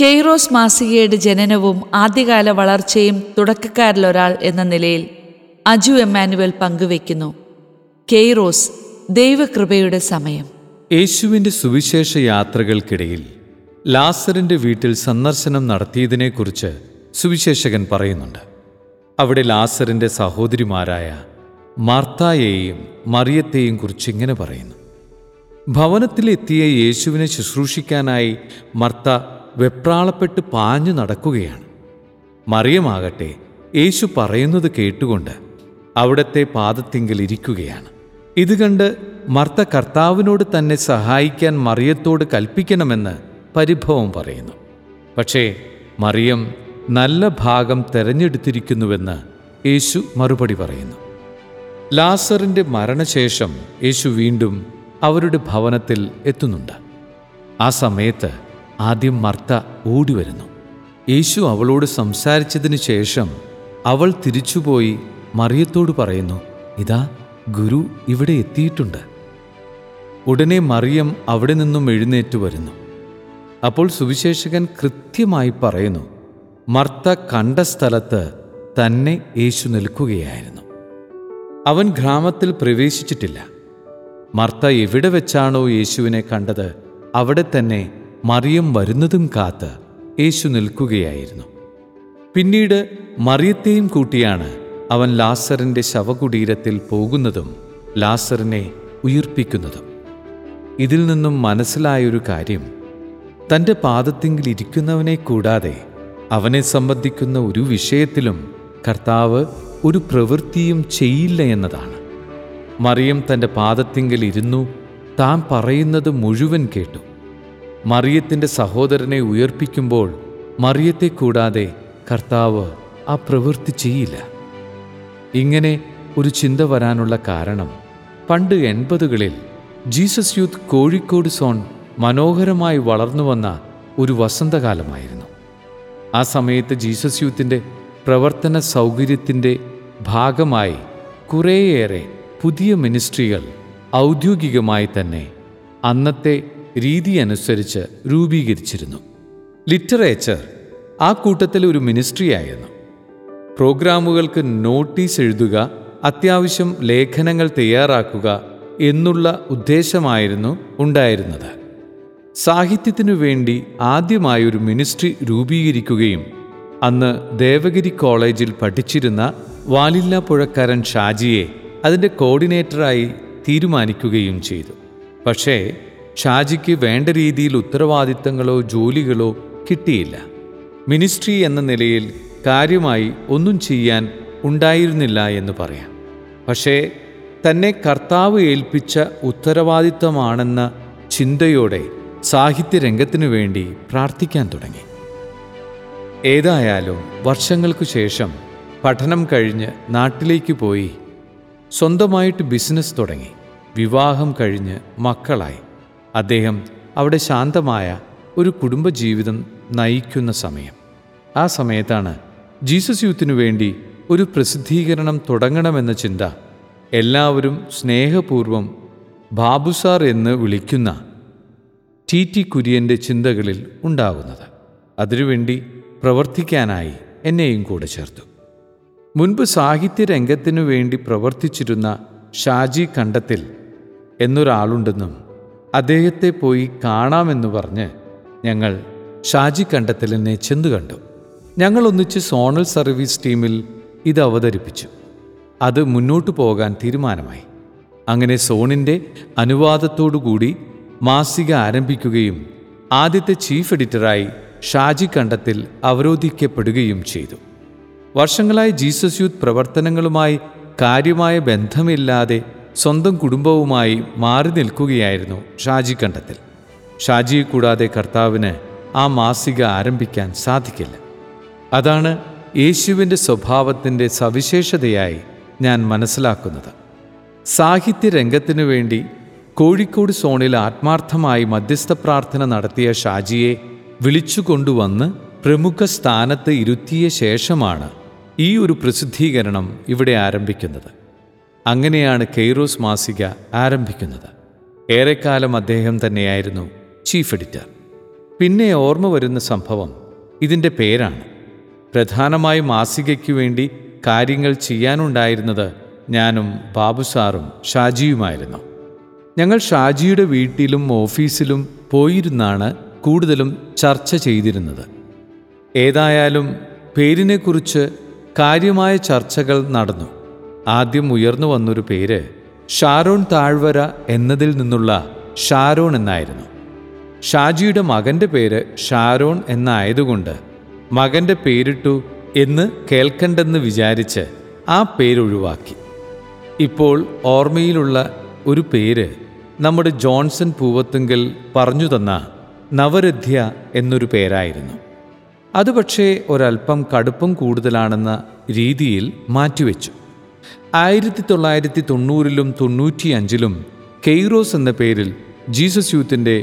Kairos മാസികയുടെ ജനനവും ആദ്യകാല വളർച്ചയും തുടക്കക്കാരിലൊരാൾ എന്ന നിലയിൽ അജു എമ്മാനുവൽ പങ്കുവയ്ക്കുന്നു. കൈറോസ്, ദൈവകൃപയുടെ സമയം. യേശുവിൻ്റെ സുവിശേഷ യാത്രകൾക്കിടയിൽ ലാസറിൻ്റെ വീട്ടിൽ സന്ദർശനം നടത്തിയതിനെക്കുറിച്ച് സുവിശേഷകൻ പറയുന്നുണ്ട്. അവിടെ ലാസറിൻ്റെ സഹോദരിമാരായ മാർത്തായെയും മറിയത്തെയും കുറിച്ചിങ്ങനെ പറയുന്നു. ഭവനത്തിലെത്തിയ യേശുവിനെ ശുശ്രൂഷിക്കാനായി മർത്ത വെപ്രാളപ്പെട്ട് പാഞ്ഞു നടക്കുകയാണ്. മറിയമാകട്ടെ യേശു പറയുന്നത് കേട്ടുകൊണ്ട് അവിടത്തെ പാദത്തിങ്കിൽ ഇരിക്കുകയാണ്. ഇത് കണ്ട് മർത്ത കർത്താവിനോട് തന്നെ സഹായിക്കാൻ മറിയത്തോട് കൽപ്പിക്കണമെന്ന് പരിഭവം പറയുന്നു. പക്ഷേ മറിയം നല്ല ഭാഗം തെരഞ്ഞെടുത്തിരിക്കുന്നുവെന്ന് യേശു മറുപടി പറയുന്നു. ലാസറിൻ്റെ മരണശേഷം യേശു വീണ്ടും അവരുടെ ഭവനത്തിൽ എത്തുന്നുണ്ട്. ആ സമയത്ത് ആദ്യം മർത്ത ഓടിവരുന്നു. യേശു അവളോട് സംസാരിച്ചതിന് ശേഷം അവൾ തിരിച്ചുപോയി മറിയത്തോട് പറയുന്നു, ഇതാ ഗുരു ഇവിടെ എത്തിയിട്ടുണ്ട്. ഉടനെ മറിയം അവിടെ നിന്നും എഴുന്നേറ്റ് വരുന്നു. അപ്പോൾ സുവിശേഷകൻ കൃത്യമായി പറയുന്നു, മർത്ത കണ്ട സ്ഥലത്ത് തന്നെ യേശു നിൽക്കുകയായിരുന്നു. അവൻ ഗ്രാമത്തിൽ പ്രവേശിച്ചിട്ടില്ല. മർത്ത എവിടെ വെച്ചാണോ യേശുവിനെ കണ്ടത് അവിടെ തന്നെ മറിയം വരുന്നതും കാത്ത് യേശു നിൽക്കുകയായിരുന്നു. പിന്നീട് മറിയത്തെയും കൂട്ടിയാണ് അവൻ ലാസറിൻ്റെ ശവകുടീരത്തിൽ പോകുന്നതും ലാസറിനെ ഉയിർപ്പിക്കുന്നതും. ഇതിൽ നിന്നും മനസ്സിലായൊരു കാര്യം, തൻ്റെ പാദത്തിങ്കിൽ ഇരിക്കുന്നവനെ കൂടാതെ അവനെ സംബന്ധിക്കുന്ന ഒരു വിഷയത്തിലും കർത്താവ് ഒരു പ്രവൃത്തിയും ചെയ്യില്ല എന്നതാണ്. മറിയം തൻ്റെ പാദത്തിങ്കിൽ ഇരുന്നു താൻ പറയുന്നത് മുഴുവൻ കേട്ടു. മറിയത്തിൻ്റെ സഹോദരനെ ഉയർപ്പിക്കുമ്പോൾ മറിയത്തെ കൂടാതെ കർത്താവ് ആ പ്രവൃത്തി ചെയ്യില്ല. ഇങ്ങനെ ഒരു ചിന്ത വരാനുള്ള കാരണം, പണ്ട് 80കളിൽ ജീസസ് യൂത്ത് കോഴിക്കോട് സോൺ മനോഹരമായി വളർന്നുവന്ന ഒരു വസന്തകാലമായിരുന്നു. ആ സമയത്ത് ജീസസ് യൂത്തിൻ്റെ പ്രവർത്തന സൗകര്യത്തിൻ്റെ ഭാഗമായി കുറേയേറെ പുതിയ മിനിസ്ട്രികൾ ഔദ്യോഗികമായി തന്നെ അന്നത്തെ രീതിയനുസരിച്ച് രൂപീകരിച്ചിരുന്നു. ലിറ്ററേച്ചർ ആ കൂട്ടത്തിലെ ഒരു മിനിസ്ട്രിയായിരുന്നു. പ്രോഗ്രാമുകൾക്ക് നോട്ടീസ് എഴുതുക, അത്യാവശ്യം ലേഖനങ്ങൾ തയ്യാറാക്കുക എന്നുള്ള ഉദ്ദേശമായിരുന്നു ഉണ്ടായിരുന്നത്. സാഹിത്യത്തിനു വേണ്ടി ആദ്യമായൊരു മിനിസ്ട്രി രൂപീകരിക്കുകയും അന്ന് ദേവഗിരി കോളേജിൽ പഠിച്ചിരുന്ന വാലില്ലാപ്പുഴക്കാരൻ ഷാജിയെ അതിൻ്റെ കോർഡിനേറ്ററായി തീരുമാനിക്കുകയും ചെയ്തു. പക്ഷേ ഷാജിക്ക് വേണ്ട രീതിയിൽ ഉത്തരവാദിത്തങ്ങളോ ജോലികളോ കിട്ടിയില്ല. മിനിസ്ട്രി എന്ന നിലയിൽ കാര്യമായി ഒന്നും ചെയ്യാൻ ഉണ്ടായിരുന്നില്ല എന്ന് പറയാം. പക്ഷേ തന്നെ കർത്താവ് ഏൽപ്പിച്ച ഉത്തരവാദിത്തമാണെന്ന ചിന്തയോടെ സാഹിത്യരംഗത്തിനു വേണ്ടി പ്രാർത്ഥിക്കാൻ തുടങ്ങി. ഏതായാലും വർഷങ്ങൾക്കു ശേഷം പഠനം കഴിഞ്ഞ് നാട്ടിലേക്ക് പോയി സ്വന്തമായിട്ട് ബിസിനസ് തുടങ്ങി. വിവാഹം കഴിഞ്ഞ് മക്കളായി. അദ്ദേഹം അവിടെ ശാന്തമായ ഒരു കുടുംബജീവിതം നയിക്കുന്ന സമയം. ആ സമയത്താണ് ജീസസ് യൂത്തിനു വേണ്ടി ഒരു പ്രസിദ്ധീകരണം തുടങ്ങണമെന്ന ചിന്ത എല്ലാവരും സ്നേഹപൂർവം ബാബുസാർ എന്ന് വിളിക്കുന്ന ടി ടി കുര്യൻ്റെ ചിന്തകളിൽ ഉണ്ടാകുന്നത്. അതിനുവേണ്ടി പ്രവർത്തിക്കാനായി എന്നെയും കൂടെ ചേർത്തു. മുൻപ് സാഹിത്യരംഗത്തിനു വേണ്ടി പ്രവർത്തിച്ചിരുന്ന ഷാജി കണ്ടെത്തിൽ എന്നൊരാളുണ്ടെന്നും അദ്ദേഹത്തെ പോയി കാണാമെന്ന് പറഞ്ഞ് ഞങ്ങൾ ഷാജി കണ്ടെത്തലിനെ ചെന്നു കണ്ടു. ഞങ്ങളൊന്നിച്ച് സോണൽ സർവീസ് ടീമിൽ ഇത് അവതരിപ്പിച്ചു. അത് മുന്നോട്ടു പോകാൻ തീരുമാനമായി. അങ്ങനെ സോണിൻ്റെ അനുവാദത്തോടുകൂടി മാസിക ആരംഭിക്കുകയും ആദ്യത്തെ ചീഫ് എഡിറ്ററായി ഷാജി കണ്ടെത്തിൽ അവരോധിക്കപ്പെടുകയും ചെയ്തു. വർഷങ്ങളായി ജീസസ് യൂത്ത് പ്രവർത്തനങ്ങളുമായി കാര്യമായ ബന്ധമില്ലാതെ സ്വന്തം കുടുംബവുമായി മാറി നിൽക്കുകയായിരുന്നു ഷാജി കണ്ടെത്തിൽ. ഷാജിയെ കൂടാതെ കർത്താവിന് ആ മാസിക ആരംഭിക്കാൻ സാധിക്കില്ല. അതാണ് യേശുവിൻ്റെ സ്വഭാവത്തിൻ്റെ സവിശേഷതയായി ഞാൻ മനസ്സിലാക്കുന്നത്. സാഹിത്യരംഗത്തിനു വേണ്ടി കോഴിക്കോട് സോണിൽ ആത്മാർത്ഥമായി മധ്യസ്ഥ പ്രാർത്ഥന നടത്തിയ ഷാജിയെ വിളിച്ചുകൊണ്ടുവന്ന് പ്രമുഖ സ്ഥാനത്ത് ഇരുത്തിയ ശേഷമാണ് ഈ ഒരു പ്രസിദ്ധീകരണം ഇവിടെ ആരംഭിക്കുന്നത്. അങ്ങനെയാണ് കൈറോസ് മാസിക ആരംഭിക്കുന്നത്. ഏറെക്കാലം അദ്ദേഹം തന്നെയായിരുന്നു ചീഫ് എഡിറ്റർ. പിന്നെ ഓർമ്മ വരുന്ന സംഭവം ഇതിൻ്റെ പേരാണ്. പ്രധാനമായും മാസികയ്ക്ക് വേണ്ടി കാര്യങ്ങൾ ചെയ്യാനുണ്ടായിരുന്നത് ഞാനും ബാബു സാറും ഷാജിയുമായിരുന്നു. ഞങ്ങൾ ഷാജിയുടെ വീട്ടിലും ഓഫീസിലും പോയിരുന്നാണ് കൂടുതലും ചർച്ച ചെയ്തിരുന്നത്. ഏതായാലും പേരിനെക്കുറിച്ച് കാര്യമായ ചർച്ചകൾ നടന്നു. ആദ്യം ഉയർന്നു വന്നൊരു പേര് ഷാരോൺ താഴ്വര എന്നതിൽ നിന്നുള്ള ഷാരോൺ എന്നായിരുന്നു. ഷാജിയുടെ മകൻ്റെ പേര് ഷാരോൺ എന്നായതുകൊണ്ട് മകൻ്റെ പേരിട്ടു എന്ന് കേൾക്കണ്ടെന്ന് വിചാരിച്ച് ആ പേരൊഴിവാക്കി. ഇപ്പോൾ ഓർമ്മയിലുള്ള ഒരു പേര് നമ്മുടെ ജോൺസൺ പൂവത്തുങ്കൽ പറഞ്ഞു തന്ന നവരധ്യ എന്നൊരു പേരായിരുന്നു. അത് പക്ഷേ ഒരൽപ്പം കടുപ്പം കൂടുതലാണെന്ന രീതിയിൽ മാറ്റിവെച്ചു. 1990 95 കൈറോസ് എന്ന പേരിൽ ജീസസ് യൂത്തിൻ്റെ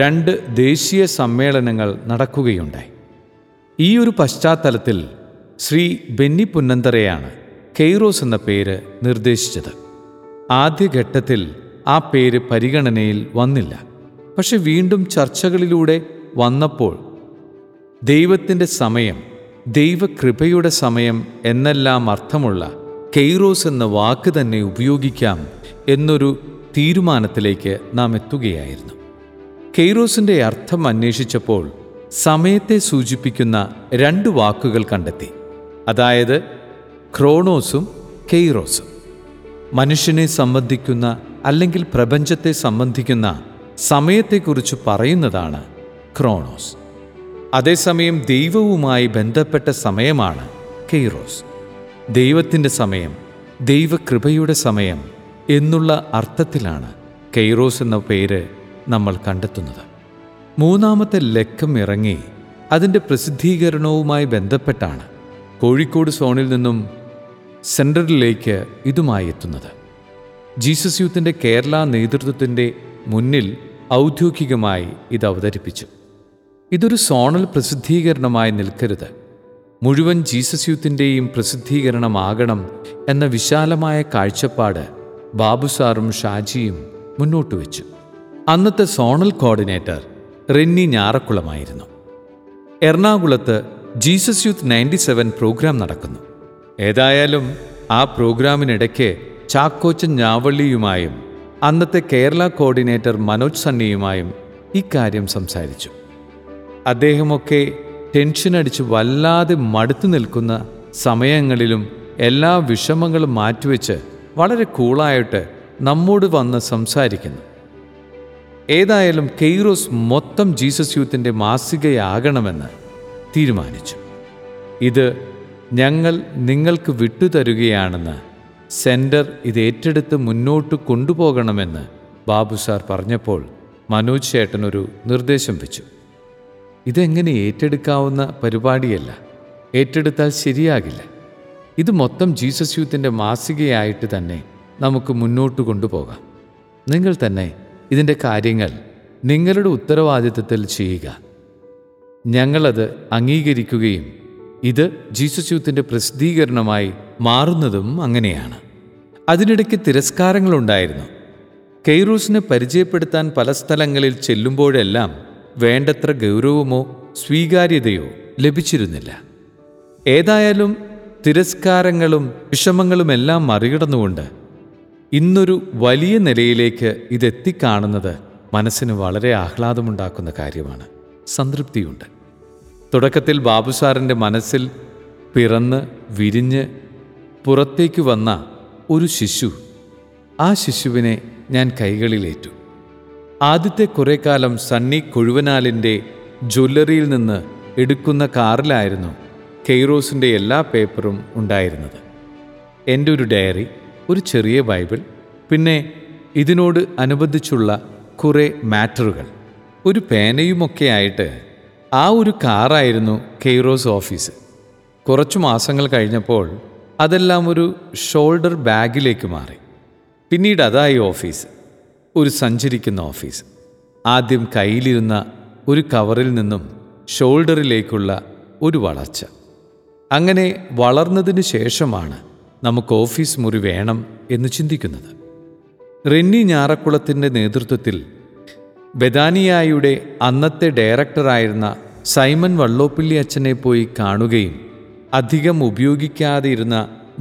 2 ദേശീയ സമ്മേളനങ്ങൾ നടക്കുകയുണ്ടായി. ഈ ഒരു പശ്ചാത്തലത്തിൽ ശ്രീ ബെന്നി പുന്നന്തറയാണ് കൈറോസ് എന്ന പേര് നിർദ്ദേശിച്ചത്. ആദ്യഘട്ടത്തിൽ ആ പേര് പരിഗണനയിൽ വന്നില്ല. പക്ഷെ വീണ്ടും ചർച്ചകളിലൂടെ വന്നപ്പോൾ ദൈവത്തിൻ്റെ സമയം, ദൈവകൃപയുടെ സമയം എന്നെല്ലാം അർത്ഥമുള്ള കൈറോസ് എന്ന വാക്ക് തന്നെ ഉപയോഗിക്കാം എന്നൊരു തീരുമാനത്തിലേക്ക് നാം എത്തുകയായിരുന്നു. കൈറോസിൻ്റെ അർത്ഥം അന്വേഷിച്ചപ്പോൾ സമയത്തെ സൂചിപ്പിക്കുന്ന 2 വാക്കുകൾ കണ്ടെത്തി. അതായത് ക്രോണോസും കൈറോസും. മനുഷ്യനെ സംബന്ധിക്കുന്ന അല്ലെങ്കിൽ പ്രപഞ്ചത്തെ സംബന്ധിക്കുന്ന സമയത്തെക്കുറിച്ച് പറയുന്നതാണ് ക്രോണോസ്. അതേസമയം ദൈവവുമായി ബന്ധപ്പെട്ട സമയമാണ് കൈറോസ്. ദൈവത്തിൻ്റെ സമയം, ദൈവകൃപയുടെ സമയം എന്നുള്ള അർത്ഥത്തിലാണ് കൈറോസ് എന്ന പേര് നമ്മൾ കണ്ടെത്തുന്നത്. 3ാമത്തെ ലക്കം ഇറങ്ങി അതിൻ്റെ പ്രസിദ്ധീകരണവുമായി ബന്ധപ്പെട്ടാണ് കോഴിക്കോട് സോണിൽ നിന്നും സെൻട്രലിലേക്ക് ഇതുമായി എത്തുന്നത്. ജീസസ് യൂത്തിൻ്റെ കേരള നേതൃത്വത്തിൻ്റെ മുന്നിൽ ഔദ്യോഗികമായി ഇത് അവതരിപ്പിച്ചു. ഇതൊരു സോണൽ പ്രസിദ്ധീകരണമായി നിൽക്കരുത്, മുഴുവൻ ജീസസ് യൂത്തിൻ്റെയും പ്രസിദ്ധീകരണമാകണം എന്ന വിശാലമായ കാഴ്ചപ്പാട് ബാബു സാറും ഷാജിയും മുന്നോട്ട് വെച്ചു. അന്നത്തെ സോണൽ കോർഡിനേറ്റർ റെന്നി ഞാറക്കുളമായിരുന്നു. എറണാകുളത്ത് ജീസസ് യൂത്ത് 97 പ്രോഗ്രാം നടക്കുന്നു. ഏതായാലും ആ പ്രോഗ്രാമിനിടയ്ക്ക് ചാക്കോച്ചൻ ഞാവള്ളിയുമായും അന്നത്തെ കേരള കോർഡിനേറ്റർ മനോജ് സണ്ണിയുമായും ഇക്കാര്യം സംസാരിച്ചു. അദ്ദേഹമൊക്കെ ടെൻഷനടിച്ച് വല്ലാതെ മടുത്തു നിൽക്കുന്ന സമയങ്ങളിലും എല്ലാ വിഷമങ്ങളും മാറ്റിവെച്ച് വളരെ കൂളായിട്ട് നമ്മോട് വന്ന് സംസാരിക്കുന്നു. ഏതായാലും കൈറോസ് മൊത്തം ജീസസ് യൂത്തിൻ്റെ മാസികയാകണമെന്ന് തീരുമാനിച്ചു. ഇത് ഞങ്ങൾ നിങ്ങൾക്ക് വിട്ടുതരുകയാണെന്ന് സെൻറ്റർ ഇത് ഏറ്റെടുത്ത് മുന്നോട്ട് കൊണ്ടുപോകണമെന്ന് ബാബു സാർ പറഞ്ഞപ്പോൾ മനോജ് ചേട്ടനൊരു നിർദ്ദേശം വെച്ചു. ഇതെങ്ങനെ ഏറ്റെടുക്കാവുന്ന പരിപാടിയല്ല, ഏറ്റെടുത്താൽ ശരിയാകില്ല. ഇത് മൊത്തം ജീസസ് യൂത്തിൻ്റെ മാസികയായിട്ട് തന്നെ നമുക്ക് മുന്നോട്ട് കൊണ്ടുപോകാം. നിങ്ങൾ തന്നെ ഇതിൻ്റെ കാര്യങ്ങൾ നിങ്ങളുടെ ഉത്തരവാദിത്വത്തിൽ ചെയ്യുക. ഞങ്ങളത് അംഗീകരിക്കുകയും ഇത് ജീസസ് യൂത്തിൻ്റെ പ്രസിദ്ധീകരണമായി മാറുന്നതും അങ്ങനെയാണ്. അതിനിടയ്ക്ക് തിരസ്കാരങ്ങളുണ്ടായിരുന്നു. കൈറോസിനെ പരിചയപ്പെടുത്താൻ പല സ്ഥലങ്ങളിൽ ചെല്ലുമ്പോഴെല്ലാം വേണ്ടത്ര ഗൗരവമോ സ്വീകാര്യതയോ ലഭിച്ചിരുന്നില്ല. ഏതായാലും തിരസ്കാരങ്ങളും വിഷമങ്ങളുമെല്ലാം മറികടന്നുകൊണ്ട് ഇന്നൊരു വലിയ നിലയിലേക്ക് ഇതെത്തിക്കാണുന്നത് മനസ്സിന് വളരെ ആഹ്ലാദമുണ്ടാക്കുന്ന കാര്യമാണ്, സംതൃപ്തിയുണ്ട്. തുടക്കത്തിൽ ബാബുസാറിൻ്റെ മനസ്സിൽ പിറന്ന് വിരിഞ്ഞ് പുറത്തേക്ക് വന്ന ഒരു ശിശു, ആ ശിശുവിനെ ഞാൻ കൈകളിലേറ്റു. ആദ്യത്തെ കുറേ കാലം സണ്ണി കൊഴുവനാലിൻ്റെ ജ്വല്ലറിയിൽ നിന്ന് എടുക്കുന്ന കാറിലായിരുന്നു കൈറോസിൻ്റെ എല്ലാ പേപ്പറും ഉണ്ടായിരുന്നത്. എൻ്റെ ഒരു ഡയറി, ഒരു ചെറിയ ബൈബിൾ, പിന്നെ ഇതിനോട് അനുബന്ധിച്ചുള്ള കുറേ മാറ്ററുകൾ, ഒരു പേനയുമൊക്കെ ആയിട്ട് ആ ഒരു കാറായിരുന്നു കൈറോസ് ഓഫീസ്. കുറച്ചു മാസങ്ങൾ കഴിഞ്ഞപ്പോൾ അതെല്ലാം ഒരു ഷോൾഡർ ബാഗിലേക്ക് മാറി. പിന്നീട് അതായി ഓഫീസ്, ഒരു സഞ്ചരിക്കുന്ന ഓഫീസ്. ആദ്യം കയ്യിലിരുന്ന ഒരു കവറിൽ നിന്നും ഷോൾഡറിലേക്കുള്ള ഒരു വളർച്ച. അങ്ങനെ വളർന്നതിന് ശേഷമാണ് നമുക്ക് ഓഫീസ് മുറി വേണം എന്ന് ചിന്തിക്കുന്നത്. റെന്നി ഞാറക്കുളത്തിൻ്റെ നേതൃത്വത്തിൽ ബെദാനിയായുടെ അന്നത്തെ ഡയറക്ടറായിരുന്ന സൈമൺ വള്ളോപ്പിള്ളി അച്ഛനെ പോയി കാണുകയും അധികം ഉപയോഗിക്കാതിരുന്ന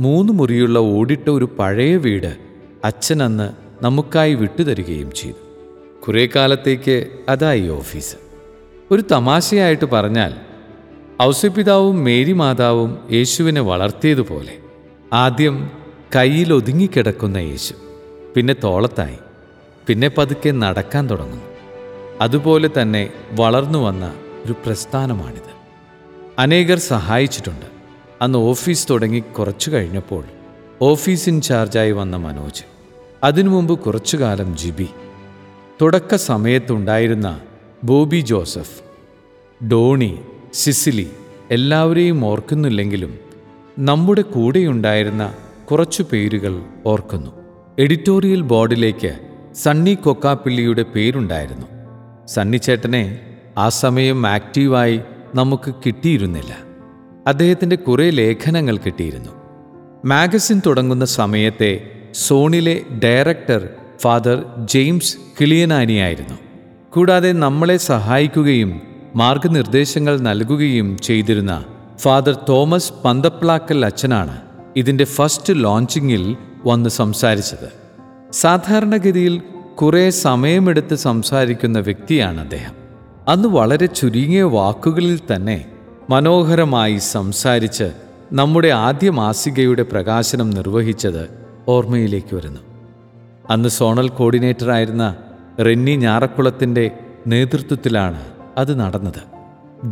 3 മുറിയുള്ള ഓടിട്ട ഒരു പഴയ വീട് അച്ഛനന്ന് നമുക്കായി വിട്ടുതരികയും ചെയ്തു. കുറേ കാലത്തേക്ക് അതായി ഓഫീസ്. ഒരു തമാശയായിട്ട് പറഞ്ഞാൽ ഔസപിതാവും മേരി മാതാവും യേശുവിനെ വളർത്തിയതുപോലെ ആദ്യം കയ്യിലൊതുങ്ങിക്കിടക്കുന്ന യേശു, പിന്നെ തോളത്തായി, പിന്നെ പതുക്കെ നടക്കാൻ തുടങ്ങുന്നു. അതുപോലെ തന്നെ വളർന്നു വന്ന ഒരു പ്രസ്ഥാനമാണിത്. അനേകർ സഹായിച്ചിട്ടുണ്ട്. അന്ന് ഓഫീസ് തുടങ്ങി കുറച്ചു കഴിഞ്ഞപ്പോൾ ഓഫീസ് ഇൻചാർജായി വന്ന മനോജ്, അതിനു മുമ്പ് കുറച്ചു കാലം ജിബി, തുടക്ക സമയത്തുണ്ടായിരുന്ന ബോബി ജോസഫ്, ഡോണി, സിസിലി എല്ലാവരെയും ഓർക്കുന്നില്ലെങ്കിലും നമ്മുടെ കൂടെയുണ്ടായിരുന്ന കുറച്ചു പേരുകൾ ഓർക്കുന്നു. എഡിറ്റോറിയൽ ബോർഡിലേക്ക് സണ്ണി കൊക്കാപ്പിള്ളിയുടെ പേരുണ്ടായിരുന്നു. സണ്ണിച്ചേട്ടനെ ആ സമയം ആക്റ്റീവായി നമുക്ക് കിട്ടിയിരുന്നില്ല. അദ്ദേഹത്തിൻ്റെ കുറേ ലേഖനങ്ങൾ കിട്ടിയിരുന്നു. മാഗസിൻ തുടങ്ങുന്ന സമയത്തെ സോണിലെ ഡയറക്ടർ ഫാദർ ജെയിംസ് കിളിയനാനിയായിരുന്നു. കൂടാതെ നമ്മളെ സഹായിക്കുകയും മാർഗനിർദ്ദേശങ്ങൾ നൽകുകയും ചെയ്തിരുന്ന ഫാദർ തോമസ് പന്തപ്ലാക്കൽ അച്ഛനാണ് ഇതിൻ്റെ ഫസ്റ്റ് ലോഞ്ചിങ്ങിൽ വന്ന് സംസാരിച്ചത്. സാധാരണഗതിയിൽ കുറേ സമയമെടുത്ത് സംസാരിക്കുന്ന വ്യക്തിയാണ് അദ്ദേഹം. അന്ന് വളരെ ചുരുങ്ങിയ വാക്കുകളിൽ തന്നെ മനോഹരമായി സംസാരിച്ച് നമ്മുടെ ആദ്യ മാസികയുടെ പ്രകാശനം നിർവഹിച്ചത് ഓർമ്മയിലേക്ക് വരുന്നു. അന്ന് സോണൽ കോർഡിനേറ്ററായിരുന്ന റെന്നി ഞാറക്കുളത്തിൻ്റെ നേതൃത്വത്തിലാണ് അത് നടന്നത്.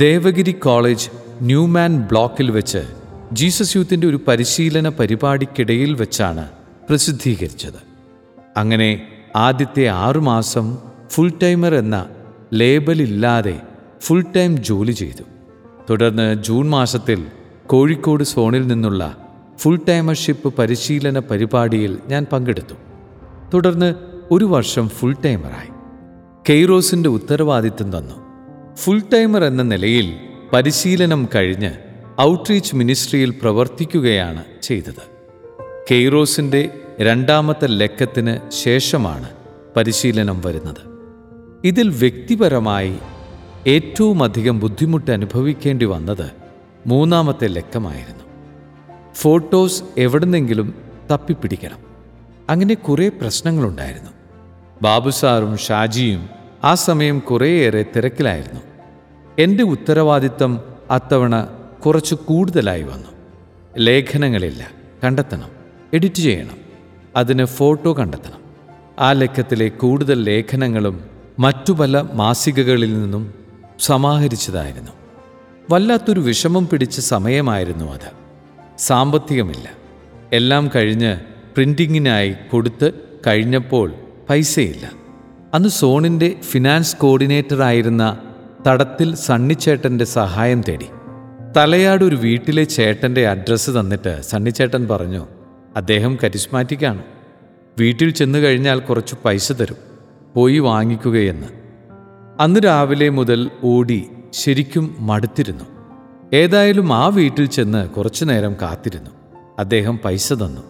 ദേവഗിരി കോളേജ് ന്യൂമാൻ ബ്ലോക്കിൽ വെച്ച് ജീസസ് യൂത്തിൻ്റെ ഒരു പരിശീലന പരിപാടിക്കിടയിൽ വെച്ചാണ് പ്രസിദ്ധീകരിച്ചത്. അങ്ങനെ ആദ്യത്തെ 6 മാസം ഫുൾ ടൈമർ എന്ന ലേബലില്ലാതെ ഫുൾ ടൈം ജോലി ചെയ്തു. തുടർന്ന് ജൂൺ മാസത്തിൽ കോഴിക്കോട് സോണിൽ നിന്നുള്ള ഫുൾ ടൈമർഷിപ്പ് പരിശീലന പരിപാടിയിൽ ഞാൻ പങ്കെടുത്തു. തുടർന്ന് 1 വർഷം ഫുൾ ടൈമറായി. കൈറോസിൻ്റെ ഉത്തരവാദിത്വം തന്നു. ഫുൾ ടൈമർ എന്ന നിലയിൽ പരിശീലനം കഴിഞ്ഞ് ഔട്ട്റീച്ച് മിനിസ്ട്രിയിൽ പ്രവർത്തിക്കുകയാണ് ചെയ്തത്. കൈറോസിൻ്റെ 2ാമത്തെ ലക്കത്തിന് ശേഷമാണ് പരിശീലനം വരുന്നത്. ഇതിൽ വ്യക്തിപരമായി ഏറ്റവും അധികം ബുദ്ധിമുട്ട് അനുഭവിക്കേണ്ടി വന്നത് 3ാമത്തെ ലക്കമായിരുന്നു. ഫോട്ടോസ് എവിടെന്നെങ്കിലും തപ്പിപ്പിടിക്കണം. അങ്ങനെ കുറേ പ്രശ്നങ്ങളുണ്ടായിരുന്നു. ബാബുസാറും ഷാജിയും ആ സമയം കുറേയേറെ തിരക്കിലായിരുന്നു. എൻ്റെ ഉത്തരവാദിത്തം അത്തവണ കുറച്ച് കൂടുതലായി വന്നു. ലേഖനങ്ങളില്ല, കണ്ടെത്തണം, എഡിറ്റ് ചെയ്യണം, അതിന് ഫോട്ടോ കണ്ടെത്തണം. ആ ലക്കത്തിലെ കൂടുതൽ ലേഖനങ്ങളും മറ്റു പല മാസികകളിൽ നിന്നും സമാഹരിച്ചതായിരുന്നു. വല്ലാത്തൊരു വിഷമം പിടിച്ച സമയമായിരുന്നു അത്. സാമ്പത്തികമില്ല. എല്ലാം കഴിഞ്ഞ് പ്രിൻറ്റിങ്ങിനായി കൊടുത്ത് കഴിഞ്ഞപ്പോൾ പൈസയില്ല. അന്ന് സോണിൻ്റെ ഫിനാൻസ് കോർഡിനേറ്ററായിരുന്ന തടത്തിൽ സണ്ണിച്ചേട്ടൻ്റെ സഹായം തേടി. തലയാടൊരു വീട്ടിലെ ചേട്ടൻ്റെ അഡ്രസ്സ് തന്നിട്ട് സണ്ണിച്ചേട്ടൻ പറഞ്ഞു, അദ്ദേഹം കരിസ്മാറ്റിക്കാണ്, വീട്ടിൽ ചെന്നു കഴിഞ്ഞാൽ കുറച്ച് പൈസ തരും, പോയി വാങ്ങിക്കുകയെന്ന്. അന്ന് രാവിലെ മുതൽ ഓടി ശരിക്കും മടുത്തിരുന്നു. ഏതായാലും ആ വീട്ടിൽ ചെന്ന് കുറച്ചു നേരം കാത്തിരുന്നു. അദ്ദേഹം പൈസ തന്നു.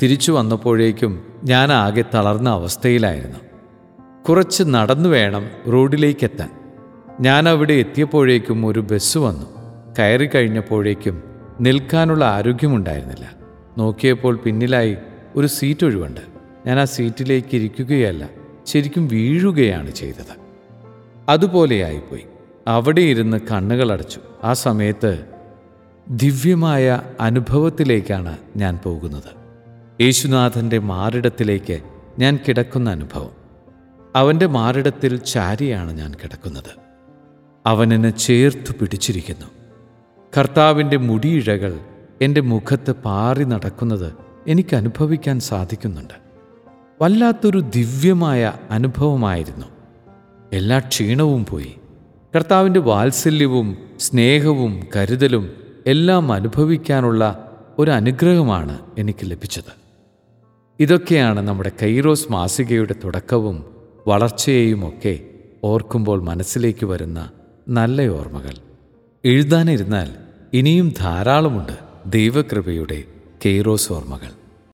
തിരിച്ചു വന്നപ്പോഴേക്കും ഞാൻ ആകെ തളർന്ന അവസ്ഥയിലായിരുന്നു. കുറച്ച് നടന്നു വേണം റോഡിലേക്കെത്താൻ. ഞാൻ അവിടെ എത്തിയപ്പോഴേക്കും ഒരു ബസ് വന്നു. കയറി കഴിഞ്ഞപ്പോഴേക്കും നിൽക്കാനുള്ള ആരോഗ്യമുണ്ടായിരുന്നില്ല. നോക്കിയപ്പോൾ പിന്നിലായി ഒരു സീറ്റ് ഒഴിവുണ്ട്. ഞാൻ ആ സീറ്റിലേക്ക് ഇരിക്കുകയല്ല, ശരിക്കും വീഴുകയാണ് ചെയ്തത്. അതുപോലെയായിപ്പോയി. അവിടെ ഇരുന്ന് കണ്ണുകളടച്ചു. ആ സമയത്ത് ദിവ്യമായ അനുഭവത്തിലേക്കാണ് ഞാൻ പോകുന്നത്. യേശുനാഥൻ്റെ മാറിടത്തിലേക്ക് ഞാൻ കിടക്കുന്ന അനുഭവം. അവൻ്റെ മാറിടത്തിൽ ചാരിയാണ് ഞാൻ കിടക്കുന്നത്. അവനെന്നെ ചേർത്തു പിടിച്ചിരിക്കുന്നു. കർത്താവിൻ്റെ മുടിയിഴകൾ എൻ്റെ മുഖത്ത് പാറി നടക്കുന്നത് എനിക്ക് അനുഭവിക്കാൻ സാധിക്കുന്നുണ്ട്. വല്ലാത്തൊരു ദിവ്യമായ അനുഭവമായിരുന്നു. എല്ലാ ക്ഷീണവും പോയി. കർത്താവിൻ്റെ വാത്സല്യവും സ്നേഹവും കരുതലും എല്ലാം അനുഭവിക്കാനുള്ള ഒരു അനുഗ്രഹമാണ് എനിക്ക് ലഭിച്ചത്. ഇതൊക്കെയാണ് നമ്മുടെ കൈറോസ് മാസികയുടെ തുടക്കവും വളർച്ചയെയുമൊക്കെ ഓർക്കുമ്പോൾ മനസ്സിലേക്ക് വരുന്ന നല്ല ഓർമ്മകൾ. എഴുതാനിരുന്നാൽ ഇനിയും ധാരാളമുണ്ട് ദൈവകൃപയുടെ കൈറോസ് ഓർമ്മകൾ.